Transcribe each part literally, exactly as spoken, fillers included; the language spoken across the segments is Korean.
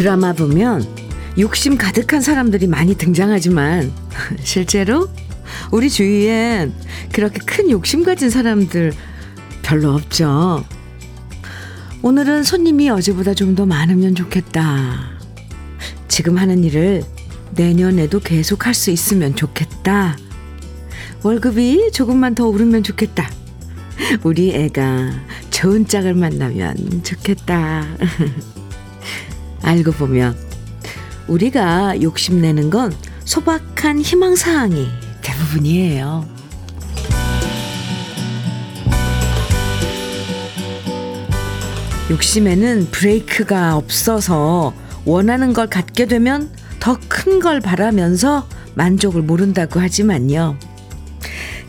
드라마 보면 욕심 가득한 사람들이 많이 등장하지만 실제로 우리 주위엔 그렇게 큰 욕심 가진 사람들 별로 없죠. 오늘은 손님이 어제보다 좀 더 많으면 좋겠다. 지금 하는 일을 내년에도 계속 할 수 있으면 좋겠다. 월급이 조금만 더 오르면 좋겠다. 우리 애가 좋은 짝을 만나면 좋겠다. 알고 보면 우리가 욕심내는 건 소박한 희망사항이 대부분이에요. 욕심에는 브레이크가 없어서 원하는 걸 갖게 되면 더 큰 걸 바라면서 만족을 모른다고 하지만요.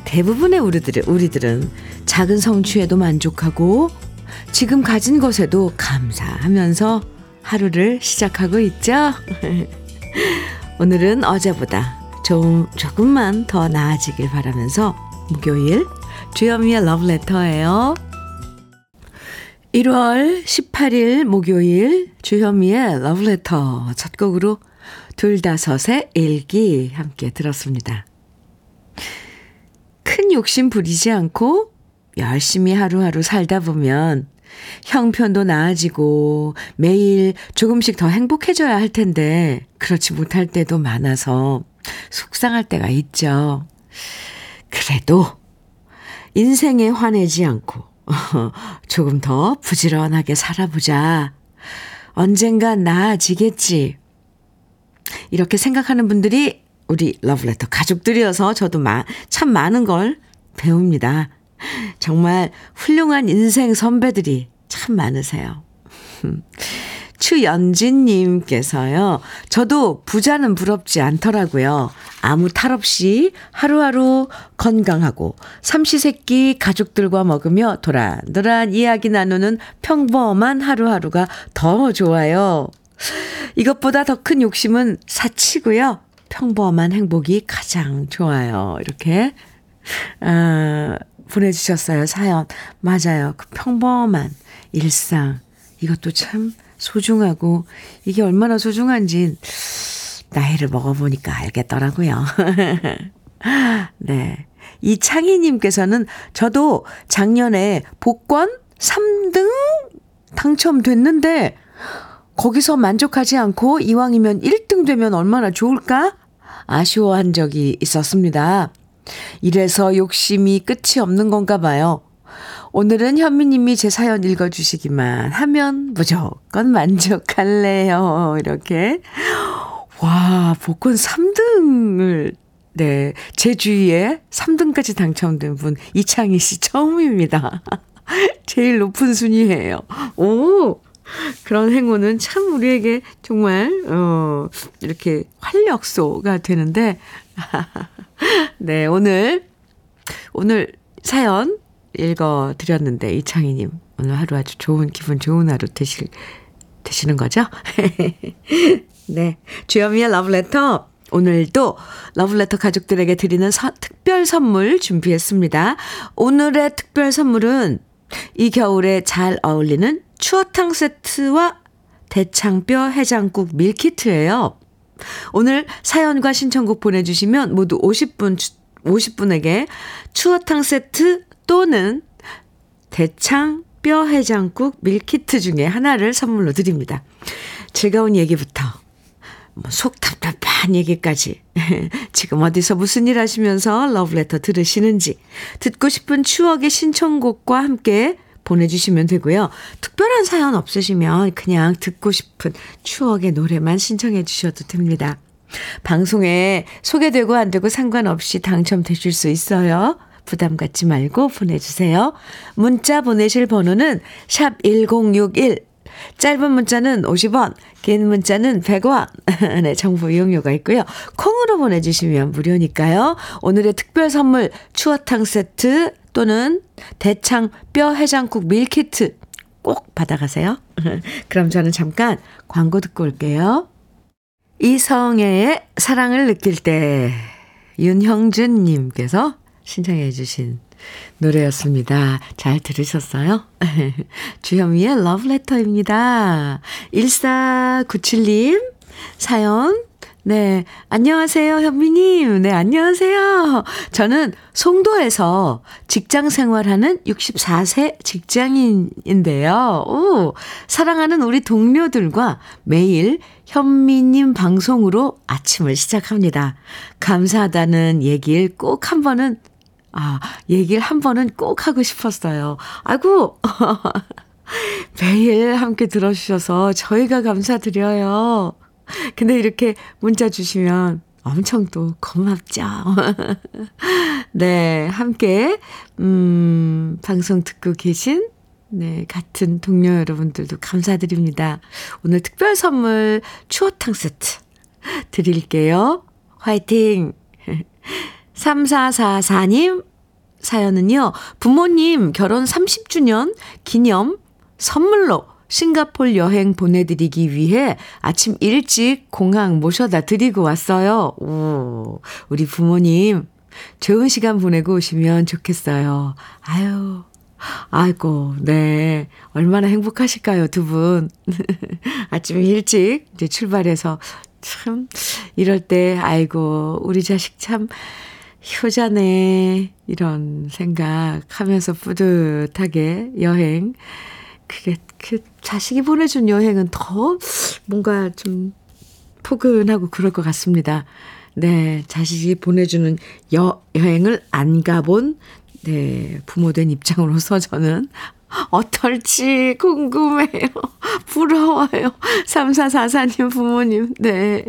대부분의 우리들, 우리들은 작은 성취에도 만족하고 지금 가진 것에도 감사하면서 하루를 시작하고 있죠. 오늘은 어제보다 좀, 조금만 더 나아지길 바라면서 목요일 주현미의 러브레터예요. 일월 십팔일 목요일 주현미의 러브레터 첫 곡으로 둘다섯의 일기 함께 들었습니다. 큰 욕심 부리지 않고 열심히 하루하루 살다 보면 형편도 나아지고 매일 조금씩 더 행복해져야 할 텐데 그렇지 못할 때도 많아서 속상할 때가 있죠. 그래도 인생에 화내지 않고 조금 더 부지런하게 살아보자. 언젠가 나아지겠지. 이렇게 생각하는 분들이 우리 러브레터 가족들이어서 저도 마, 참 많은 걸 배웁니다. 정말 훌륭한 인생 선배들이 참 많으세요. 추연진님께서요. 저도 부자는 부럽지 않더라고요. 아무 탈 없이 하루하루 건강하고 삼시세끼 가족들과 먹으며 도란도란 이야기 나누는 평범한 하루하루가 더 좋아요. 이것보다 더 큰 욕심은 사치고요. 평범한 행복이 가장 좋아요. 이렇게 아, 보내주셨어요. 사연. 맞아요. 그 평범한 일상. 이것도 참 소중하고 이게 얼마나 소중한지 나이를 먹어보니까 알겠더라고요. 네, 이창희님께서는 저도 작년에 복권 삼등 당첨됐는데 거기서 만족하지 않고 이왕이면 일등 되면 얼마나 좋을까 아쉬워한 적이 있었습니다. 이래서 욕심이 끝이 없는 건가 봐요. 오늘은 현미님이 제 사연 읽어주시기만 하면 무조건 만족할래요. 이렇게. 와, 복권 삼등을, 네. 제 주위에 삼등까지 당첨된 분, 이창희 씨 처음입니다. 제일 높은 순위예요. 오! 그런 행운은 참 우리에게 정말, 어, 이렇게 활력소가 되는데, 네, 오늘, 오늘 사연, 읽어드렸는데 이창희님 오늘 하루 아주 좋은 기분 좋은 하루 되실, 되시는 거죠? 네, 주현미의 러브레터 오늘도 러브레터 가족들에게 드리는 서, 특별 선물 준비했습니다. 오늘의 특별 선물은 이 겨울에 잘 어울리는 추어탕 세트와 대창뼈 해장국 밀키트예요. 오늘 사연과 신청곡 보내주시면 모두 오십 분, 오십 분에게 추어탕 세트 또는 대창 뼈 해장국 밀키트 중에 하나를 선물로 드립니다. 즐거운 얘기부터 속 답답한 얘기까지 지금 어디서 무슨 일 하시면서 러브레터 들으시는지 듣고 싶은 추억의 신청곡과 함께 보내주시면 되고요. 특별한 사연 없으시면 그냥 듣고 싶은 추억의 노래만 신청해 주셔도 됩니다. 방송에 소개되고 안 되고 상관없이 당첨되실 수 있어요. 부담 갖지 말고 보내주세요. 문자 보내실 번호는 샵 일공육일. 짧은 문자는 오십 원, 긴 문자는 백 원. 네, 정보 이용료가 있고요. 콩으로 보내주시면 무료니까요. 오늘의 특별 선물 추어탕 세트 또는 대창 뼈 해장국 밀키트 꼭 받아가세요. 그럼 저는 잠깐 광고 듣고 올게요. 이성애의 사랑을 느낄 때 윤형준님께서 신청해 주신 노래였습니다. 잘 들으셨어요? 주현미의 러브레터입니다. 일사구칠 님 사연. 네, 안녕하세요, 현미님. 네, 안녕하세요. 저는 송도에서 직장 생활하는 육십사 세 직장인인데요. 오, 사랑하는 우리 동료들과 매일 현미님 방송으로 아침을 시작합니다. 감사하다는 얘기를 꼭 한 번은, 아, 얘기를 한 번은 꼭 하고 싶었어요. 아이고. 매일 함께 들어주셔서 저희가 감사드려요. 근데 이렇게 문자 주시면 엄청 또 고맙죠. 네, 함께 음, 방송 듣고 계신 네, 같은 동료 여러분들도 감사드립니다. 오늘 특별 선물 추어탕 세트 드릴게요. 화이팅! 삼사사사 님 사연은요. 부모님 결혼 삼십 주년 기념 선물로 싱가포르 여행 보내드리기 위해 아침 일찍 공항 모셔다 드리고 왔어요. 오, 우리 부모님 좋은 시간 보내고 오시면 좋겠어요. 아유, 아이고, 네, 얼마나 행복하실까요, 두 분. 아침 일찍 이제 출발해서 참 이럴 때 아이고 우리 자식 참 효자네 이런 생각하면서 뿌듯하게 여행. 그게 그 자식이 보내준 여행은 더 뭔가 좀 포근하고 그럴 것 같습니다. 네, 자식이 보내주는 여, 여행을 안 가본 네, 부모된 입장으로서 저는 어떨지 궁금해요. 부러워요. 삼사사사 님 부모님. 네.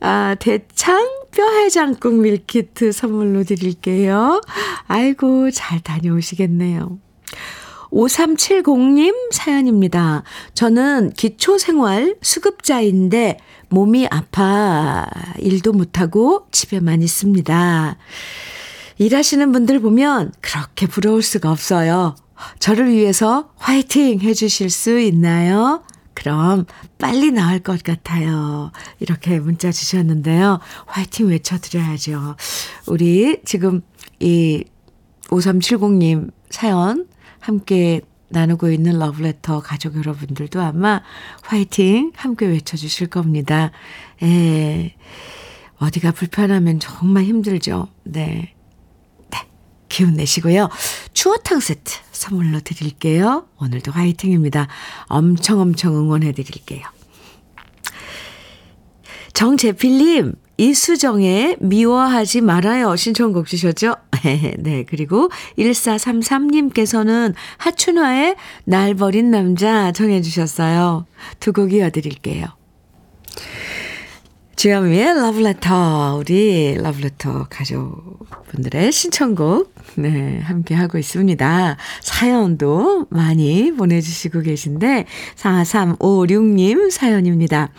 아, 대창 뼈해장국 밀키트 선물로 드릴게요. 아이고, 잘 다녀오시겠네요. 오삼칠공 님 사연입니다. 저는 기초생활 수급자인데 몸이 아파 일도 못하고 집에만 있습니다. 일하시는 분들 보면 그렇게 부러울 수가 없어요. 저를 위해서 화이팅 해주실 수 있나요? 그럼 빨리 나을 것 같아요. 이렇게 문자 주셨는데요. 화이팅 외쳐드려야죠. 우리 지금 이 오삼칠공 님 사연 함께 나누고 있는 러브레터 가족 여러분들도 아마 화이팅 함께 외쳐주실 겁니다. 에, 어디가 불편하면 정말 힘들죠. 네, 네, 기운 내시고요. 추어탕 세트 선물로 드릴게요. 오늘도 화이팅입니다. 엄청 엄청 응원해 드릴게요. 정재필님. 이수정의 미워하지 말아요 신청곡 주셨죠? 네, 그리고 일사삼삼 님께서는 하춘화의 날 버린 남자 정해 주셨어요. 두 곡 이어드릴게요. 주현미의 러브레터, 우리 러브레터 가족분들의 신청곡 네, 함께하고 있습니다. 사연도 많이 보내주시고 계신데 사삼오육 님 사연입니다.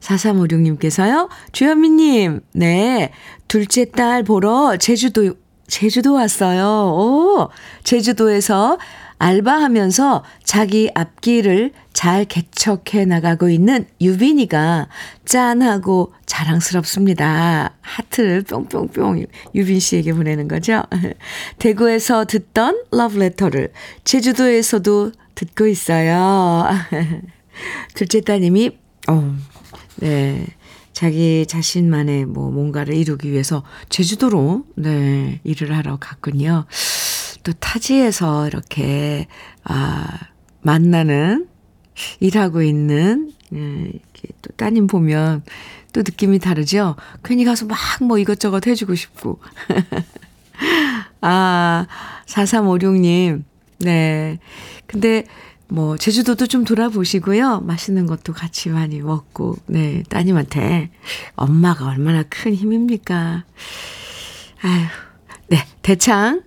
사삼오육 님께서요. 주현미님, 네, 둘째 딸 보러 제주도 제주도 왔어요. 오, 제주도에서 알바하면서 자기 앞길을 잘 개척해 나가고 있는 유빈이가 짠하고 자랑스럽습니다. 하트를 뿅뿅뿅 유빈 씨에게 보내는 거죠. 대구에서 듣던 러브레터를 제주도에서도 듣고 있어요. 둘째 따님이 어. 네, 자기 자신만의 뭐 뭔가를 이루기 위해서 제주도로 네, 일을 하러 갔군요. 또 타지에서 이렇게 아, 만나는 일하고 있는 음, 이렇게 또 따님 보면 또 느낌이 다르죠. 괜히 가서 막 뭐 이것저것 해주고 싶고. 아, 사삼오육 님, 네, 근데. 뭐 제주도도 좀 돌아보시고요. 맛있는 것도 같이 많이 먹고 네 따님한테 엄마가 얼마나 큰 힘입니까. 아유, 네 대창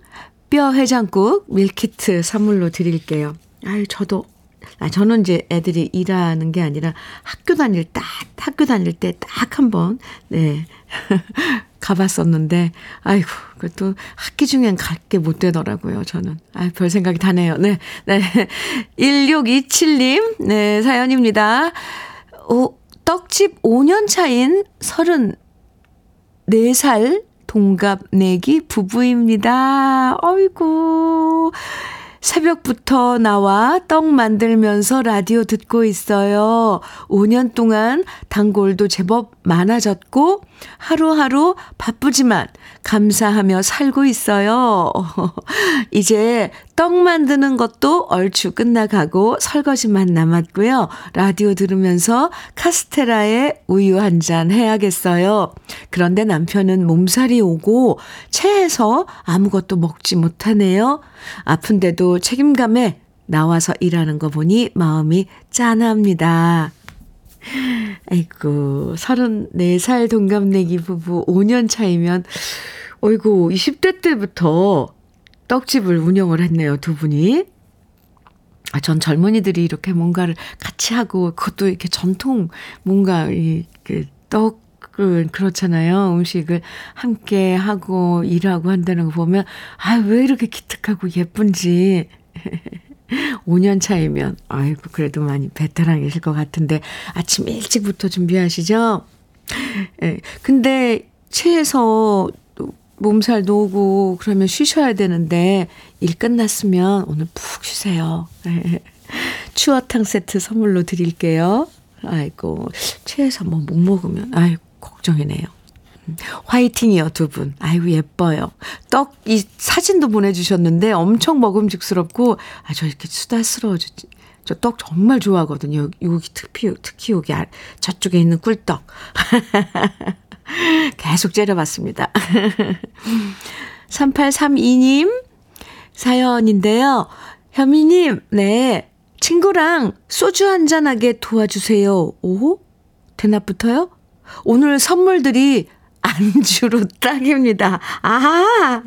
뼈 해장국 밀키트 선물로 드릴게요. 아유 저도 아 저는 이제 애들이 일하는 게 아니라 학교 다닐 딱 학교 다닐 때 딱 한 번 네 가봤었는데 아이고 그것도 학기 중엔 갈 게 못 되더라고요. 저는 아, 별 생각이 다네요. 네, 네. 일육이칠 님 네 사연입니다. 오, 떡집 오 년 차인 서른네 살 동갑내기 부부입니다. 어이구, 새벽부터 나와 떡 만들면서 라디오 듣고 있어요. 오 년 동안 단골도 제법 많아졌고 하루하루 바쁘지만 감사하며 살고 있어요. 이제 떡 만드는 것도 얼추 끝나가고 설거지만 남았고요. 라디오 들으면서 카스테라에 우유 한잔 해야겠어요. 그런데 남편은 몸살이 오고 체해서 아무것도 먹지 못하네요. 아픈데도 책임감에 나와서 일하는 거 보니 마음이 짠합니다. 아이고, 서른네 살 동갑내기 부부 오 년 차이면, 어이구, 이십 대 때부터 떡집을 운영을 했네요, 두 분이. 아, 전 젊은이들이 이렇게 뭔가를 같이 하고, 그것도 이렇게 전통, 뭔가, 이, 그, 떡을, 그렇잖아요. 음식을 함께 하고, 일하고 한다는 거 보면, 아, 왜 이렇게 기특하고 예쁜지. 오 년 차이면, 아이고, 그래도 많이 베테랑이실 것 같은데, 아침 일찍부터 준비하시죠? 예, 근데, 체해서 몸살도 오고, 그러면 쉬셔야 되는데, 일 끝났으면 오늘 푹 쉬세요. 예, 추어탕 세트 선물로 드릴게요. 아이고, 체해서 뭐 못 먹으면, 아이고, 걱정이네요. 화이팅이요, 두 분. 아이고, 예뻐요. 떡, 이 사진도 보내주셨는데 엄청 먹음직스럽고, 아, 저 이렇게 수다스러워지. 저 떡 정말 좋아하거든요. 여기 특히, 특히 여기 저쪽에 있는 꿀떡. 계속 째려봤습니다. 삼팔삼이 님 사연인데요. 현미님, 네. 친구랑 소주 한잔하게 도와주세요. 오? 대낮부터요? 오늘 선물들이 안주로 딱입니다. 아,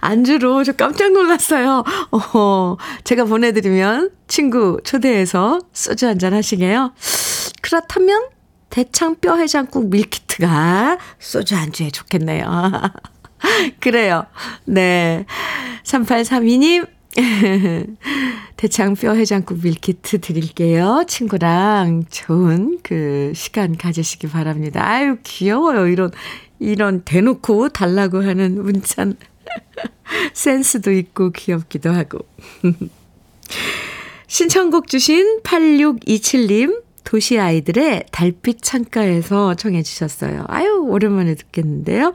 안주로 저 깜짝 놀랐어요. 어, 제가 보내드리면 친구 초대해서 소주 한잔 하시게요. 그렇다면 대창뼈 해장국 밀키트가 소주 안주에 좋겠네요. 아, 그래요. 네, 삼팔삼이 님 대창뼈 해장국 밀키트 드릴게요. 친구랑 좋은 그 시간 가지시기 바랍니다. 아유, 귀여워요. 이런, 이런 대놓고 달라고 하는 문찬 센스도 있고 귀엽기도 하고. 신청곡 주신 팔육이칠 님 도시아이들의 달빛 창가에서 청해 주셨어요. 아유, 오랜만에 듣겠는데요.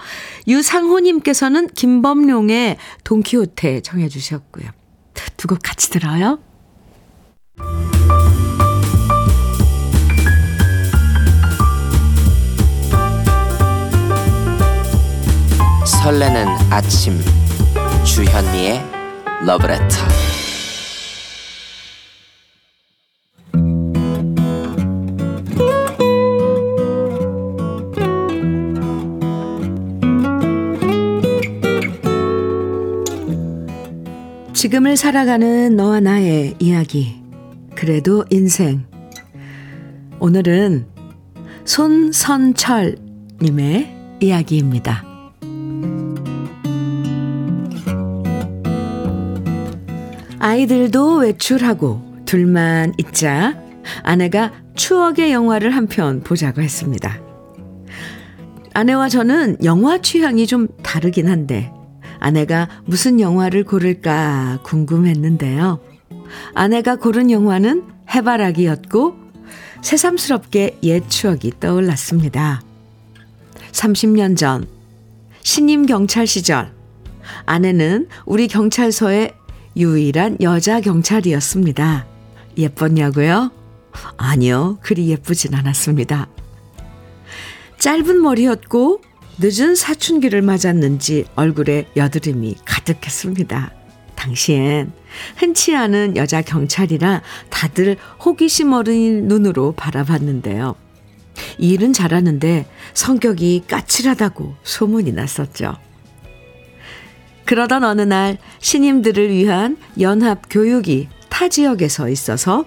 유상호님께서는 김범룡의 돈키호테 청해 주셨고요. 두 곡 같이 들어요. 설레는 아침 주현미의 러브레터. 지금을 살아가는 너와 나의 이야기, 그래도 인생. 오늘은 손선철 님의 이야기입니다. 아이들도 외출하고 둘만 있자 아내가 추억의 영화를 한 편 보자고 했습니다. 아내와 저는 영화 취향이 좀 다르긴 한데 아내가 무슨 영화를 고를까 궁금했는데요. 아내가 고른 영화는 해바라기였고 새삼스럽게 옛 추억이 떠올랐습니다. 삼십 년 전 신임 경찰 시절 아내는 우리 경찰서의 유일한 여자 경찰이었습니다. 예뻤냐고요? 아니요, 그리 예쁘진 않았습니다. 짧은 머리였고 늦은 사춘기를 맞았는지 얼굴에 여드름이 가득했습니다. 당시엔 흔치 않은 여자 경찰이라 다들 호기심 어린 눈으로 바라봤는데요. 일은 잘하는데 성격이 까칠하다고 소문이 났었죠. 그러던 어느 날 신임들을 위한 연합 교육이 타 지역에서 있어서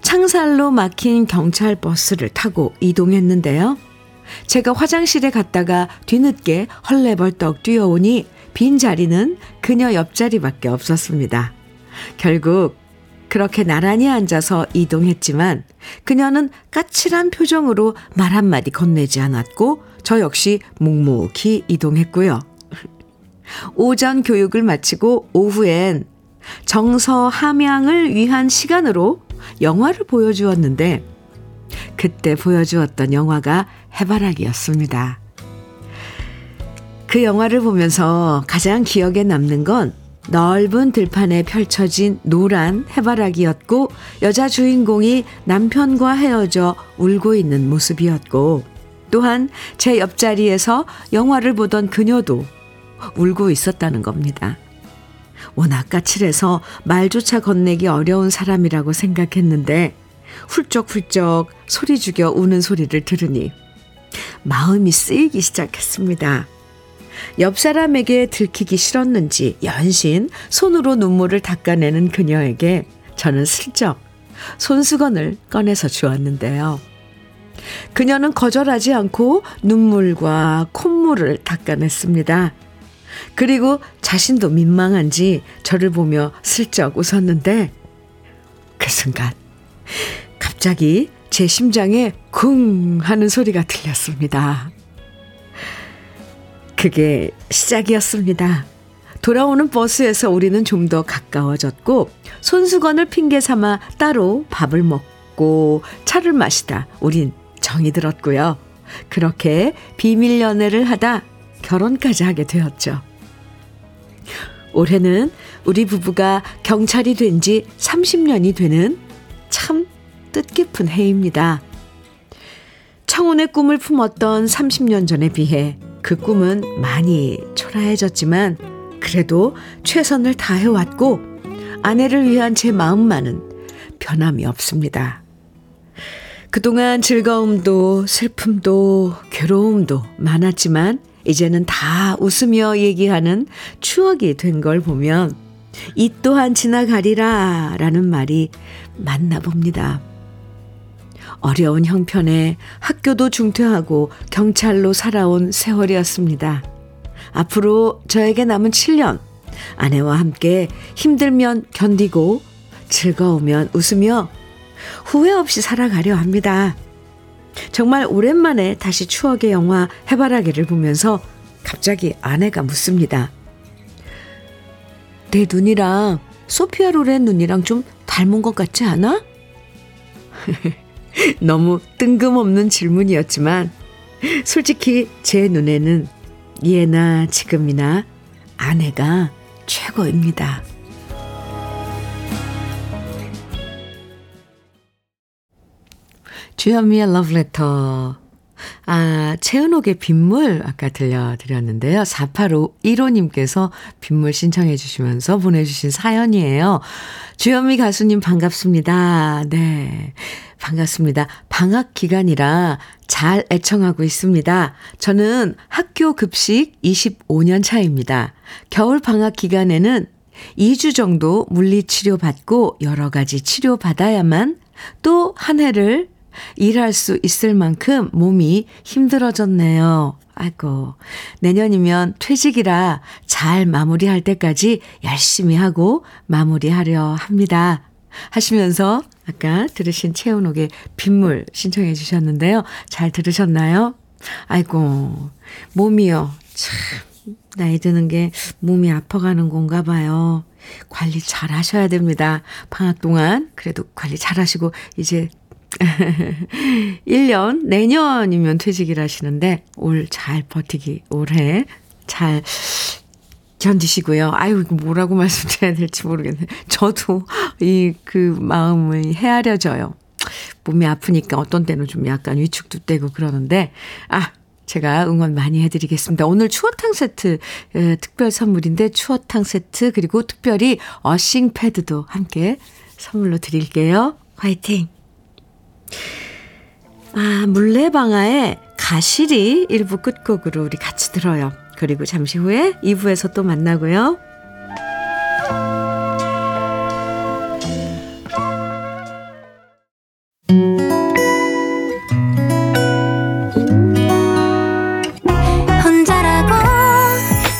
창살로 막힌 경찰 버스를 타고 이동했는데요. 제가 화장실에 갔다가 뒤늦게 헐레벌떡 뛰어오니 빈자리는 그녀 옆자리밖에 없었습니다. 결국 그렇게 나란히 앉아서 이동했지만 그녀는 까칠한 표정으로 말 한마디 건네지 않았고 저 역시 묵묵히 이동했고요. 오전 교육을 마치고 오후엔 정서 함양을 위한 시간으로 영화를 보여주었는데 그때 보여주었던 영화가 해바라기였습니다. 그 영화를 보면서 가장 기억에 남는 건 넓은 들판에 펼쳐진 노란 해바라기였고 여자 주인공이 남편과 헤어져 울고 있는 모습이었고 또한 제 옆자리에서 영화를 보던 그녀도 울고 있었다는 겁니다. 워낙 까칠해서 말조차 건네기 어려운 사람이라고 생각했는데 훌쩍훌쩍 소리 죽여 우는 소리를 들으니 마음이 쓰이기 시작했습니다. 옆 사람에게 들키기 싫었는지 연신 손으로 눈물을 닦아내는 그녀에게 저는 슬쩍 손수건을 꺼내서 주었는데요. 그녀는 거절하지 않고 눈물과 콧물을 닦아냈습니다. 그리고 자신도 민망한지 저를 보며 슬쩍 웃었는데 그 순간 갑자기 제 심장에 쿵 하는 소리가 들렸습니다. 그게 시작이었습니다. 돌아오는 버스에서 우리는 좀 더 가까워졌고 손수건을 핑계 삼아 따로 밥을 먹고 차를 마시다 우린 정이 들었고요. 그렇게 비밀 연애를 하다 결혼까지 하게 되었죠. 올해는 우리 부부가 경찰이 된 지 삼십 년이 되는 참 뜻깊은 해입니다. 청혼의 꿈을 품었던 삼십 년 전에 비해 그 꿈은 많이 초라해졌지만 그래도 최선을 다해왔고 아내를 위한 제 마음만은 변함이 없습니다. 그동안 즐거움도 슬픔도 괴로움도 많았지만 이제는 다 웃으며 얘기하는 추억이 된 걸 보면 이 또한 지나가리라 라는 말이 맞나 봅니다. 어려운 형편에 학교도 중퇴하고 경찰로 살아온 세월이었습니다. 앞으로 저에게 남은 칠 년, 아내와 함께 힘들면 견디고 즐거우면 웃으며 후회 없이 살아가려 합니다. 정말 오랜만에 다시 추억의 영화 해바라기를 보면서 갑자기 아내가 묻습니다. 내 눈이랑 소피아 로렌 눈이랑 좀 닮은 것 같지 않아? 너무 뜬금없는 질문이었지만 솔직히 제 눈에는 예나 지금이나 아내가 최고입니다. 주현미의 러브레터. 아, 최은옥의 빗물 아까 들려드렸는데요. 사팔오일 호님께서 빗물 신청해 주시면서 보내주신 사연이에요. 주현미 가수님 반갑습니다. 네, 반갑습니다. 방학 기간이라 잘 애청하고 있습니다. 저는 학교 급식 이십오 년 차입니다. 겨울 방학 기간에는 이 주 정도 물리치료 받고 여러 가지 치료 받아야만 또 한 해를 일할 수 있을 만큼 몸이 힘들어졌네요. 아이고, 내년이면 퇴직이라 잘 마무리할 때까지 열심히 하고 마무리하려 합니다. 하시면서 아까 들으신 최은옥의 빗물 신청해 주셨는데요. 잘 들으셨나요? 아이고, 몸이요. 참, 나이 드는 게 몸이 아파가는 건가 봐요. 관리 잘 하셔야 됩니다. 방학 동안 그래도 관리 잘 하시고 이제 일 년, 내년이면 퇴직이라 하시는데 올 잘 버티기, 올해 잘 견디시고요. 아유, 뭐라고 말씀드려야 될지 모르겠네요. 저도 이 그 마음이 헤아려져요. 몸이 아프니까 어떤 때는 좀 약간 위축도 되고 그러는데 아, 제가 응원 많이 해드리겠습니다. 오늘 추어탕 세트 에, 특별 선물인데 추어탕 세트 그리고 특별히 어싱 패드도 함께 선물로 드릴게요. 화이팅! 아, 물레방아의 가시리 일부 끝곡으로 우리 같이 들어요. 그리고 잠시 후에 이 부에서 또 만나고요. 혼자라고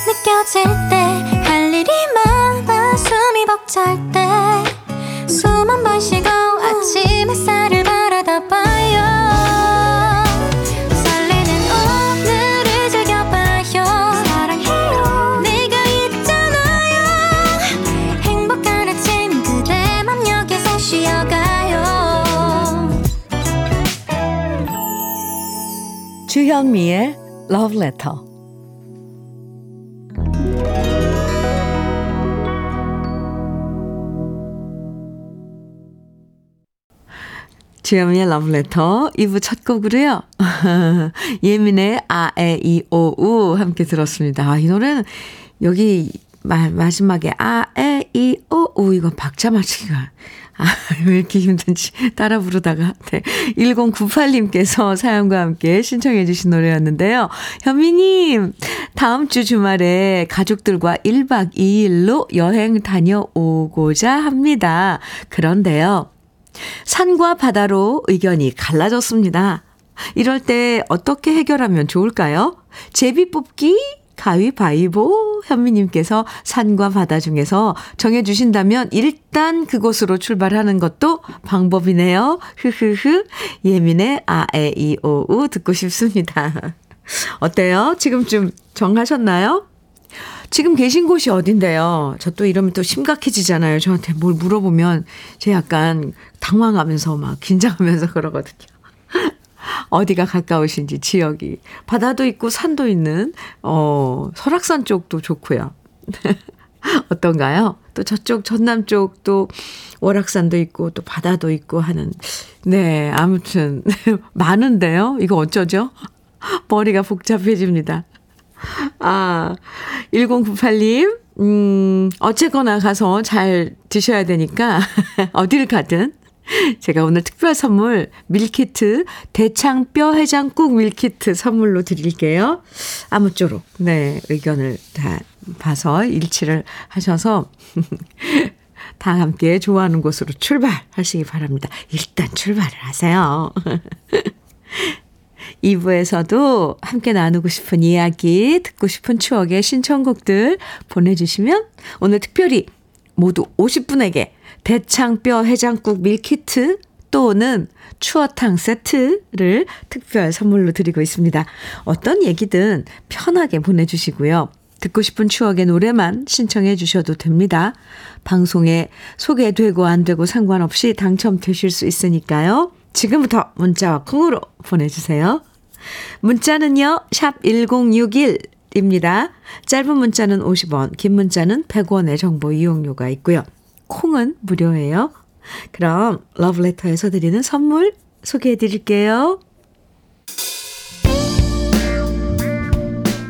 느껴질 때 할 일이 많아 숨이 벅찰 때 수만 번 쉬고 아침 햇살을 바라다 봐요. 설레는 오늘 주현미의 러브레터. 주현미의 러브레터 이 부 첫 곡으로요. 예민의 아, 에, 이, 오, 우 함께 들었습니다. 아, 이 노래는 여기 마, 마지막에 아, 에, 이, 오, 우 이거 박자 맞추기가 아, 왜 이렇게 힘든지 따라 부르다가 네. 천구십팔님께서 사연과 함께 신청해 주신 노래였는데요. 현미님 다음 주 주말에 가족들과 일박 이일로 여행 다녀오고자 합니다. 그런데요. 산과 바다로 의견이 갈라졌습니다. 이럴 때 어떻게 해결하면 좋을까요? 제비 뽑기 가위바위보. 현미님께서 산과 바다 중에서 정해주신다면 일단 그곳으로 출발하는 것도 방법이네요. 흐흐흐. 예민의 아에이오우 듣고 싶습니다. 어때요? 지금쯤 정하셨나요? 지금 계신 곳이 어딘데요? 저 또 이러면 또 심각해지잖아요. 저한테 뭘 물어보면 제 약간 당황하면서 막 긴장하면서 그러거든요. 어디가 가까우신지 지역이. 바다도 있고 산도 있는 어, 설악산 쪽도 좋고요. 어떤가요? 또 저쪽 전남 쪽도 월악산도 있고 또 바다도 있고 하는. 네, 아무튼 많은데요. 이거 어쩌죠? 머리가 복잡해집니다. 아, 천구십팔님, 음, 어쨌거나 가서 잘 드셔야 되니까, 어디를 가든, 제가 오늘 특별 선물, 밀키트, 대창뼈 해장국 밀키트 선물로 드릴게요. 아무쪼록, 네, 의견을 다 봐서 일치를 하셔서, 다 함께 좋아하는 곳으로 출발하시기 바랍니다. 일단 출발을 하세요. 이 부에서도 함께 나누고 싶은 이야기, 듣고 싶은 추억의 신청곡들 보내주시면 오늘 특별히 모두 오십 분에게 대창뼈 해장국 밀키트 또는 추어탕 세트를 특별 선물로 드리고 있습니다. 어떤 얘기든 편하게 보내주시고요. 듣고 싶은 추억의 노래만 신청해 주셔도 됩니다. 방송에 소개되고 안 되고 상관없이 당첨되실 수 있으니까요. 지금부터 문자와 콩으로 보내주세요. 문자는요 샵 일공육일입니다. 짧은 문자는 오십 원, 긴 문자는 백 원의 정보 이용료가 있고요. 콩은 무료예요. 그럼 러브레터에서 드리는 선물 소개해드릴게요.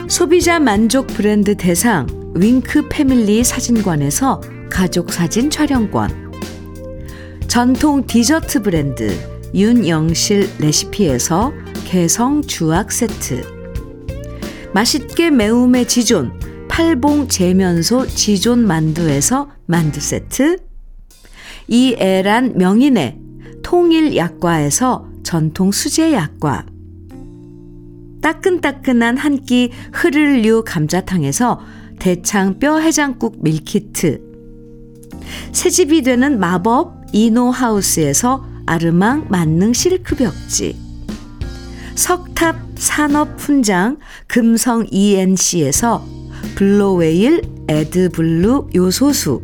소비자 만족 브랜드 대상 윙크 패밀리 사진관에서 가족 사진 촬영권, 전통 디저트 브랜드 윤영실 레시피에서 개성 주악 세트, 맛있게 매움의 지존 팔봉 재면소 지존 만두에서 만두 세트, 이애란 명인의 통일 약과에서 전통 수제 약과, 따끈따끈한 한 끼 흐를류 감자탕에서 대창뼈 해장국 밀키트, 새집이 되는 마법 이노하우스에서 아르망 만능 실크벽지, 석탑 산업훈장 금성 이엔씨에서 블로웨일 에드블루 요소수,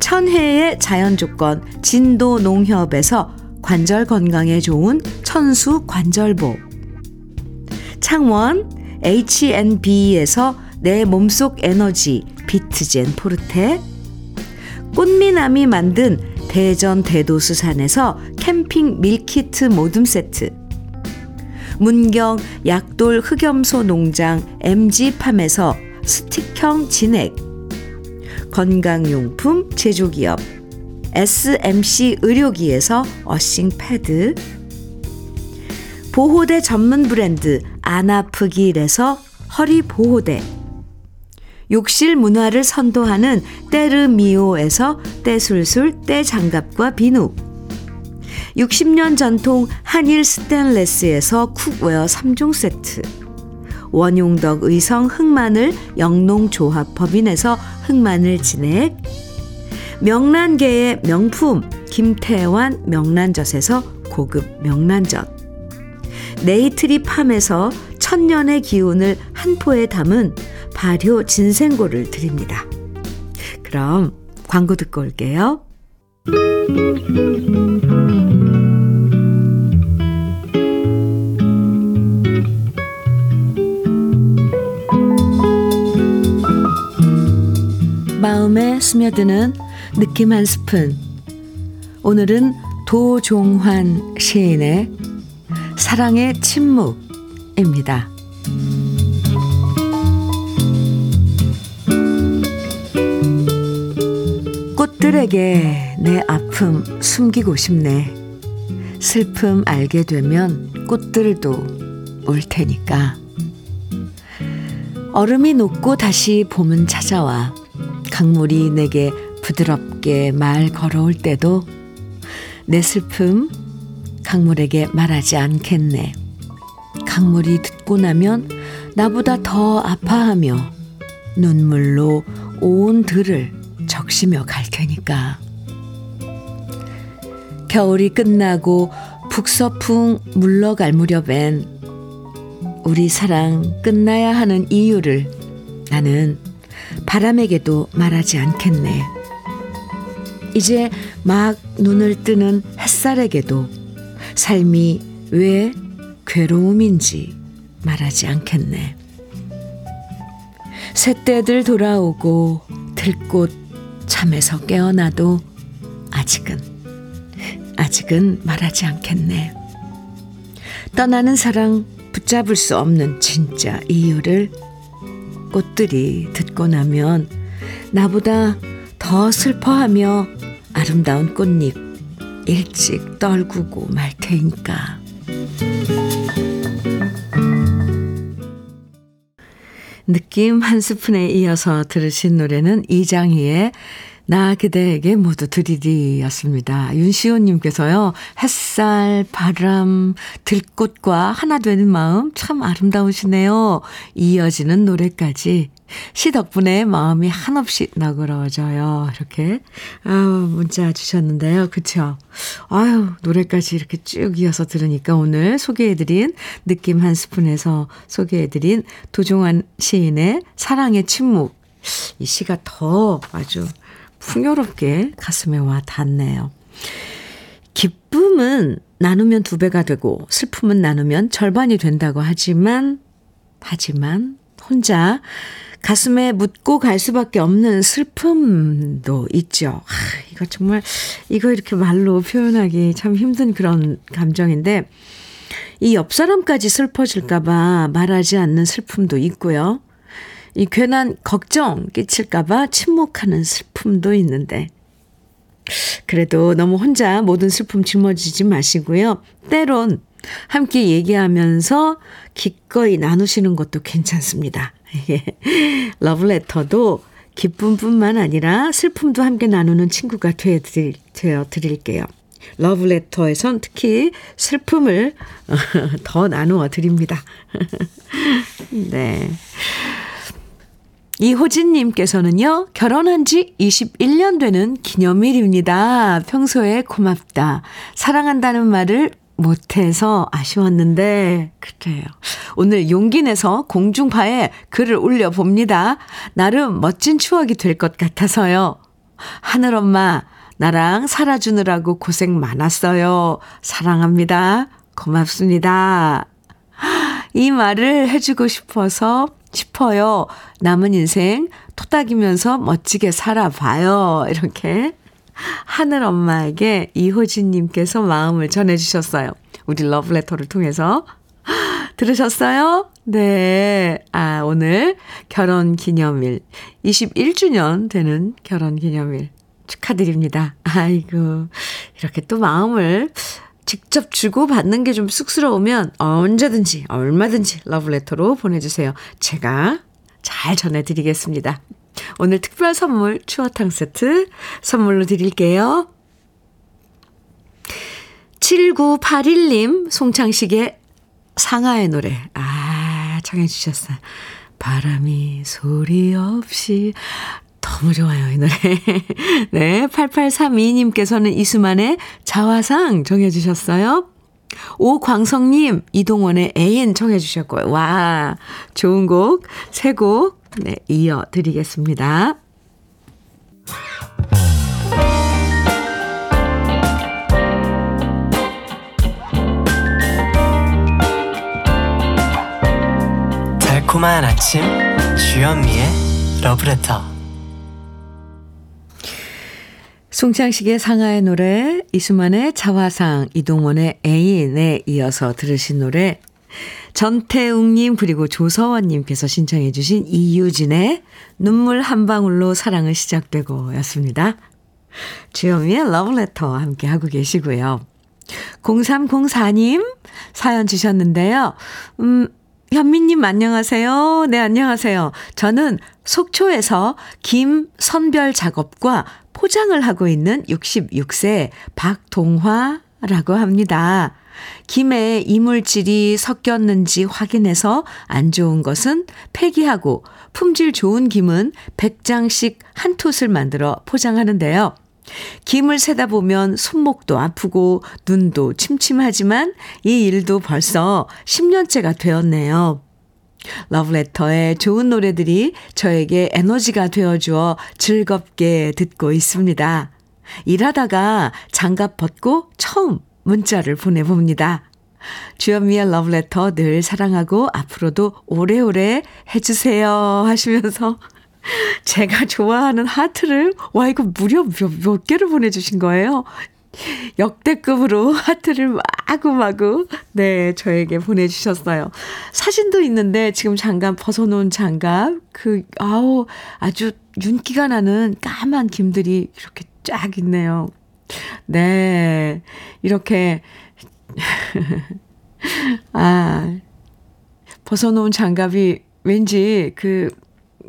천혜의 자연조건 진도농협에서 관절 건강에 좋은 천수 관절보, 창원 에이치앤비에서 내 몸속 에너지 비트젠 포르테, 꽃미남이 만든 대전 대도수산에서 캠핑 밀키트 모듬 세트, 문경 약돌 흑염소 농장 엠지팜에서 스틱형 진액, 건강용품 제조기업 에스엠씨 의료기에서 어싱 패드, 보호대 전문 브랜드 안아프길에서 허리보호대, 욕실 문화를 선도하는 때르미오에서 때술술 때장갑과 비누, 육십 년 전통 한일 스탠레스에서 쿡웨어 삼 종 세트, 원용덕 의성 흑마늘 영농조합법인에서 흑마늘 진액, 명란계의 명품 김태환 명란젓에서 고급 명란젓, 네이트리 팜에서 천년의 기운을 한 포에 담은 발효 진생고를 드립니다. 그럼 광고 듣고 올게요. 마음에 스며드는 느낌 한 스푼. 오늘은 도종환 시인의 사랑의 침묵입니다. 꽃들에게 내 아픔 숨기고 싶네. 슬픔 알게 되면 꽃들도 울 테니까. 얼음이 녹고 다시 봄은 찾아와. 강물이 내게 부드럽게 말 걸어올 때도 내 슬픔 강물에게 말하지 않겠네. 강물이 듣고 나면 나보다 더 아파하며 눈물로 온 들을 적시며 갈 테니까. 겨울이 끝나고 북서풍 물러갈 무렵엔 우리 사랑 끝나야 하는 이유를 나는 바람에게도 말하지 않겠네. 이제 막 눈을 뜨는 햇살에게도 삶이 왜 괴로움인지 말하지 않겠네. 새떼들 돌아오고 들꽃 잠에서 깨어나도 아직은 아직은 말하지 않겠네. 떠나는 사랑 붙잡을 수 없는 진짜 이유를 꽃들이 듣고 나면 나보다 더 슬퍼하며 아름다운 꽃잎 일찍 떨구고 말 테니까. 느낌 한 스푼에 이어서 들으신 노래는 이창희의 나 그대에게 모두 드리리였습니다. 윤시호님께서요. 햇살, 바람, 들꽃과 하나 되는 마음 참 아름다우시네요. 이어지는 노래까지 시 덕분에 마음이 한없이 너그러워져요. 이렇게 아우, 문자 주셨는데요. 그렇죠? 아유, 노래까지 이렇게 쭉 이어서 들으니까 오늘 소개해드린 느낌 한 스푼에서 소개해드린 도종환 시인의 사랑의 침묵, 이 시가 더 아주 풍요롭게 가슴에 와 닿네요. 기쁨은 나누면 두 배가 되고 슬픔은 나누면 절반이 된다고 하지만 하지만 혼자 가슴에 묻고 갈 수밖에 없는 슬픔도 있죠. 아, 이거 정말 이거 이렇게 말로 표현하기 참 힘든 그런 감정인데 이 옆 사람까지 슬퍼질까 봐 말하지 않는 슬픔도 있고요. 이 괜한 걱정 끼칠까봐 침묵하는 슬픔도 있는데 그래도 너무 혼자 모든 슬픔 짊어지지 마시고요. 때론 함께 얘기하면서 기꺼이 나누시는 것도 괜찮습니다. 러브레터도 기쁨뿐만 아니라 슬픔도 함께 나누는 친구가 되어드릴, 되어드릴게요. 러브레터에선 특히 슬픔을 더 나누어 드립니다. 네. 이호진님께서는요. 결혼한 지 이십일 년 되는 기념일입니다. 평소에 고맙다, 사랑한다는 말을 못해서 아쉬웠는데 그래요. 오늘 용기 내서 공중파에 글을 올려봅니다. 나름 멋진 추억이 될 것 같아서요. 하늘엄마, 나랑 살아주느라고 고생 많았어요. 사랑합니다. 고맙습니다. 이 말을 해주고 싶어서 싶어요. 남은 인생 토닥이면서 멋지게 살아봐요. 이렇게 하늘 엄마에게 이호진님께서 마음을 전해주셨어요. 우리 러브레터를 통해서. 들으셨어요? 네. 아, 오늘 결혼기념일, 이십일 주년 되는 결혼기념일 축하드립니다. 아이고, 이렇게 또 마음을 직접 주고 받는 게 좀 쑥스러우면 언제든지 얼마든지 러브레터로 보내주세요. 제가 잘 전해드리겠습니다. 오늘 특별 선물 추어탕 세트 선물로 드릴게요. 칠구팔일 님 송창식의 상하의 노래 아 청해 주셨어요. 바람이 소리 없이 너무 좋아요, 이 노래. 네, 팔팔삼이 님께서는 이수만의 자화상 정해주셨어요. 오광성님, 이동원의 애인 정해주셨고요. 와, 좋은 곡, 세 곡, 네, 이어드리겠습니다. 달콤한 아침, 주현미의 러브레터. 송창식의 상하의 노래, 이수만의 자화상, 이동원의 애인에 이어서 들으신 노래, 전태웅님 그리고 조서원님께서 신청해 주신 이유진의 눈물 한 방울로 사랑은 시작되고 였습니다. 주현미의 러브레터 함께하고 계시고요. 공삼공사 님 사연 주셨는데요. 음, 현미님 안녕하세요. 네, 안녕하세요. 저는 속초에서 김 선별 작업과 포장을 하고 있는 육십육 세 박동화라고 합니다. 김에 이물질이 섞였는지 확인해서 안 좋은 것은 폐기하고 품질 좋은 김은 백 장씩 한 톳을 만들어 포장하는데요. 김을 세다 보면 손목도 아프고 눈도 침침하지만 이 일도 벌써 십 년째가 되었네요. 러브레터의 좋은 노래들이 저에게 에너지가 되어주어 즐겁게 듣고 있습니다. 일하다가 장갑 벗고 처음 문자를 보내봅니다. 주현미의 러브레터 늘 사랑하고 앞으로도 오래오래 해주세요 하시면서 제가 좋아하는 하트를, 와, 이거 무려 몇, 몇 개를 보내주신 거예요. 역대급으로 하트를 마구마구, 네, 저에게 보내주셨어요. 사진도 있는데 지금 장갑, 벗어놓은 장갑, 그, 아우, 아주 윤기가 나는 까만 김들이 이렇게 쫙 있네요. 네, 이렇게, 아, 벗어놓은 장갑이 왠지 그,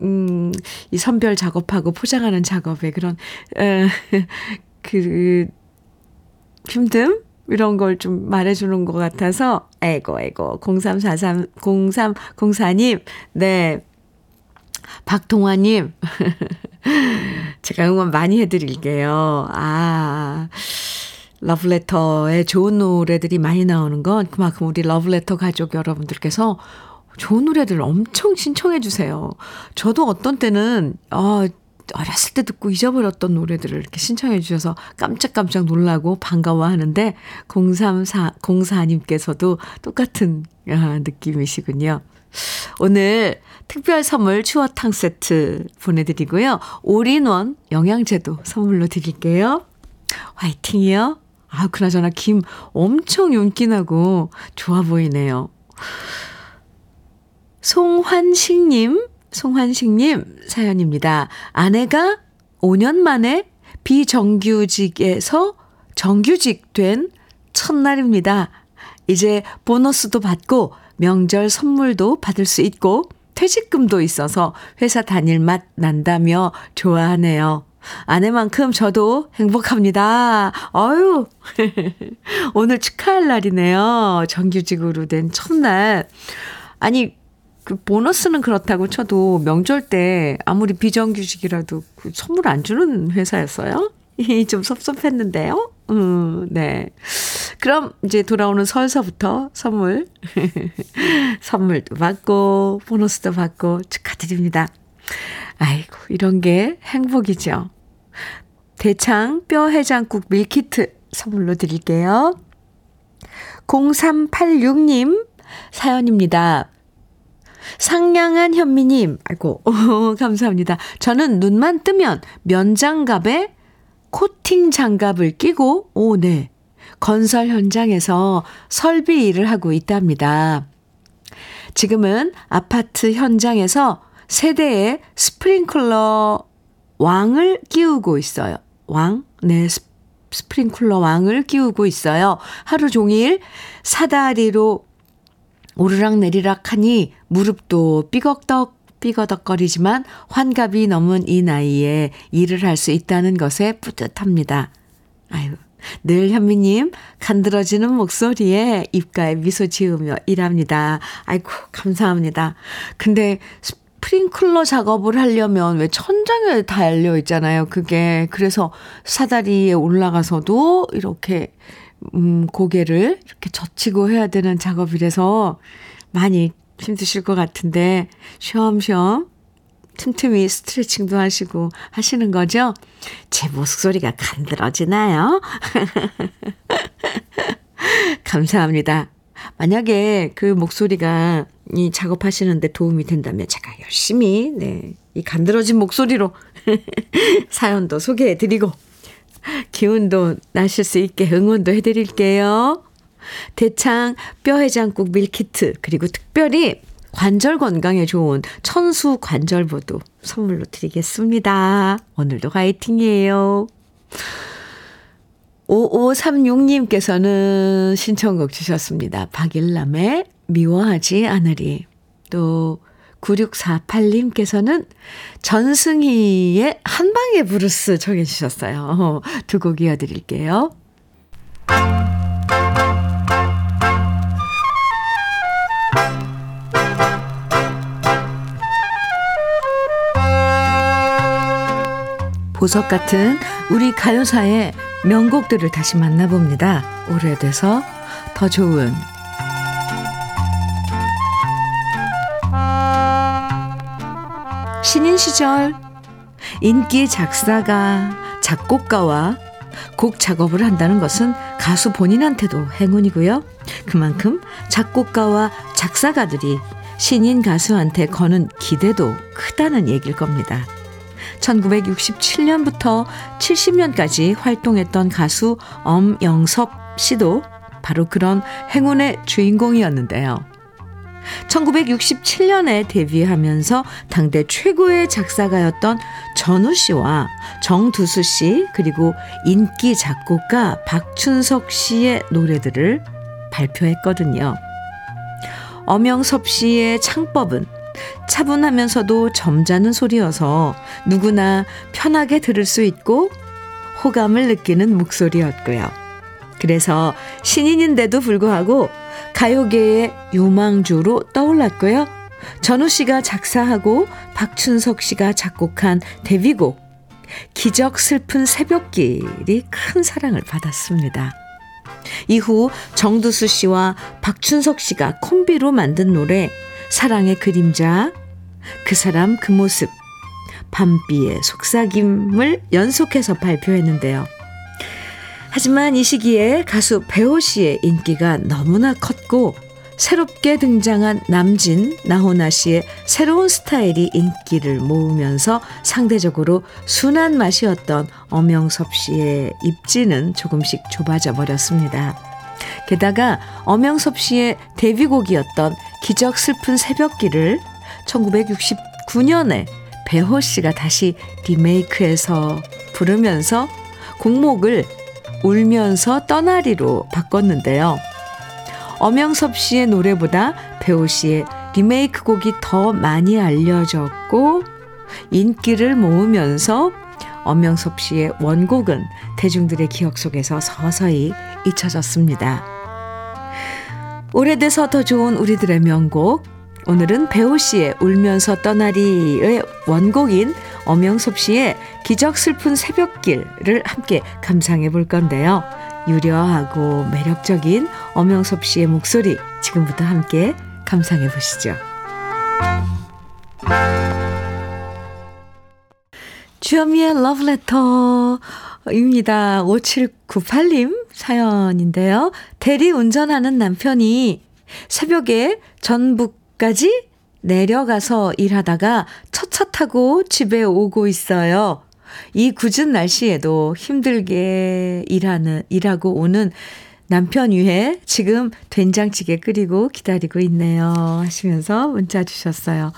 음, 이 선별 작업하고 포장하는 작업에 그런, 에, 그, 힘듦? 이런 걸 좀 말해주는 것 같아서, 에고, 에고, 공삼사삼, 공삼공사 님, 네, 박동화님, 제가 응원 많이 해드릴게요. 아, 러브레터에 좋은 노래들이 많이 나오는 건 그만큼 우리 러브레터 가족 여러분들께서 좋은 노래들 엄청 신청해 주세요. 저도 어떤 때는 어, 어렸을 때 듣고 잊어버렸던 노래들을 이렇게 신청해 주셔서 깜짝깜짝 놀라고 반가워하는데 공삼사공사 님께서도 똑같은 아, 느낌이시군요. 오늘 특별 선물 추어탕 세트 보내드리고요. 올인원 영양제도 선물로 드릴게요. 화이팅이요. 아, 그나저나 김 엄청 윤기나고 좋아 보이네요. 송환식님, 송환식님 사연입니다. 아내가 오 년 만에 비정규직에서 정규직 된 첫날입니다. 이제 보너스도 받고 명절 선물도 받을 수 있고 퇴직금도 있어서 회사 다닐 맛 난다며 좋아하네요. 아내만큼 저도 행복합니다. 어유, 오늘 축하할 날이네요. 정규직으로 된 첫날. 아니, 그 보너스는 그렇다고 쳐도 명절 때 아무리 비정규직이라도 그 선물 안 주는 회사였어요? 좀 섭섭했는데요. 음, 네. 그럼 이제 돌아오는 설서부터 선물, 선물도 받고 보너스도 받고 축하드립니다. 아이고, 이런 게 행복이죠. 대창 뼈 해장국 밀키트 선물로 드릴게요. 공삼팔육 님 사연입니다. 상냥한 현미님, 아이고, 오, 감사합니다. 저는 눈만 뜨면 면장갑에 코팅 장갑을 끼고, 오, 네, 건설 현장에서 설비 일을 하고 있답니다. 지금은 아파트 현장에서 세대에 스프링클러 왕을 끼우고 있어요. 왕? 네, 스, 스프링클러 왕을 끼우고 있어요. 하루 종일 사다리로 오르락 내리락 하니 무릎도 삐걱덕 삐거덕거리지만 환갑이 넘은 이 나이에 일을 할 수 있다는 것에 뿌듯합니다. 아유, 늘 현미님 간드러지는 목소리에 입가에 미소 지으며 일합니다. 아이고, 감사합니다. 근데 스프링클러 작업을 하려면 왜 천장에 달려 있잖아요, 그게. 그래서 사다리에 올라가서도 이렇게 음, 고개를 이렇게 젖히고 해야 되는 작업이라서 많이 힘드실 것 같은데 쉬엄쉬엄 틈틈이 스트레칭도 하시고 하시는 거죠? 제 목소리가 간드러지나요? 감사합니다. 만약에 그 목소리가 이 작업하시는데 도움이 된다면 제가 열심히, 네, 이 간드러진 목소리로 사연도 소개해드리고 기운도 나실 수 있게 응원도 해드릴게요. 대창 뼈해장국 밀키트 그리고 특별히 관절 건강에 좋은 천수 관절보도 선물로 드리겠습니다. 오늘도 화이팅이에요. 오오삼육 님께서는 신청곡 주셨습니다. 박일남의 미워하지 않으리. 또 구육사팔 님께서는 전승희의 한방의 브루스 정해 주셨어요. 두 곡 이어드릴게요. 보석 같은 우리 가요사의 명곡들을 다시 만나봅니다. 오래돼서 더 좋은 신인 시절 인기 작사가 작곡가와 곡 작업을 한다는 것은 가수 본인한테도 행운이고요. 그만큼 작곡가와 작사가들이 신인 가수한테 거는 기대도 크다는 얘기일 겁니다. 천구백육십칠 년부터 칠십 년까지 활동했던 가수 엄영섭 씨도 바로 그런 행운의 주인공이었는데요. 천구백육십칠 년에 데뷔하면서 당대 최고의 작사가였던 전우 씨와 정두수 씨 그리고 인기 작곡가 박춘석 씨의 노래들을 발표했거든요. 엄영섭 씨의 창법은 차분하면서도 점잖은 소리여서 누구나 편하게 들을 수 있고 호감을 느끼는 목소리였고요. 그래서 신인인데도 불구하고 가요계의 유망주로 떠올랐고요. 전우 씨가 작사하고 박춘석 씨가 작곡한 데뷔곡 기적 슬픈 새벽길이 큰 사랑을 받았습니다. 이후 정두수 씨와 박춘석 씨가 콤비로 만든 노래 사랑의 그림자, 그 사람 그 모습, 밤비의 속삭임을 연속해서 발표했는데요. 하지만 이 시기에 가수 배호 씨의 인기가 너무나 컸고 새롭게 등장한 남진, 나훈아 씨의 새로운 스타일이 인기를 모으면서 상대적으로 순한 맛이었던 엄영섭 씨의 입지는 조금씩 좁아져 버렸습니다. 게다가 엄영섭 씨의 데뷔곡이었던 기적 슬픈 새벽길을 천구백육십구 년에 배호 씨가 다시 리메이크해서 부르면서 곡목을 울면서 떠나리로 바꿨는데요. 엄영섭 씨의 노래보다 배호 씨의 리메이크곡이 더 많이 알려졌고 인기를 모으면서 엄영섭 씨의 원곡은 대중들의 기억 속에서 서서히 잊혀졌습니다. 오래돼서 더 좋은 우리들의 명곡 오늘은 배호 씨의 울면서 떠나리의 원곡인 엄영섭 씨의 기적 슬픈 새벽길을 함께 감상해 볼 건데요. 유려하고 매력적인 엄영섭 씨의 목소리 지금부터 함께 감상해 보시죠. 주현미의 러브레터입니다. 오칠구팔 님 사연인데요. 대리운전하는 남편이 새벽에 전북까지 내려가서 일하다가 첫차 타고 집에 오고 있어요. 이 궂은 날씨에도 힘들게 일하는, 일하고 오는 남편 위해 지금 된장찌개 끓이고 기다리고 있네요 하시면서 문자 주셨어요.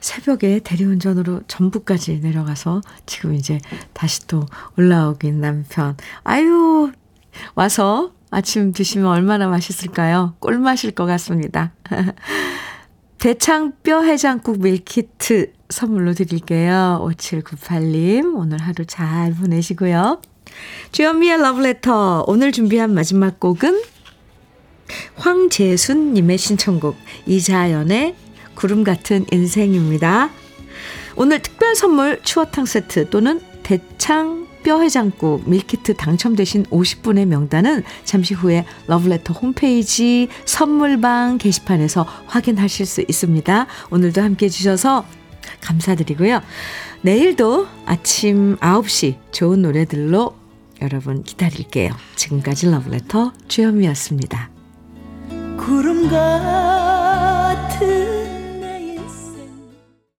새벽에 대리운전으로 전북까지 내려가서 지금 이제 다시 또 올라오긴 남편. 아유, 와서 아침 드시면 얼마나 맛있을까요? 꿀맛일 것 같습니다. 대창 뼈해장국 밀키트 선물로 드릴게요. 오칠구팔 님 오늘 하루 잘 보내시고요. 주현미의 러브레터 오늘 준비한 마지막 곡은 황재순님의 신청곡 이자연의 구름 같은 인생입니다. 오늘 특별 선물 추어탕 세트 또는 대창 뼈해장국 밀키트 당첨되신 오십 분의 명단은 잠시 후에 러브레터 홈페이지 선물방 게시판에서 확인하실 수 있습니다. 오늘도 함께해 주셔서 감사드리고요. 내일도 아침 아홉 시 좋은 노래들로 여러분 기다릴게요. 지금까지 러브레터 주현미였습니다. 구름 같은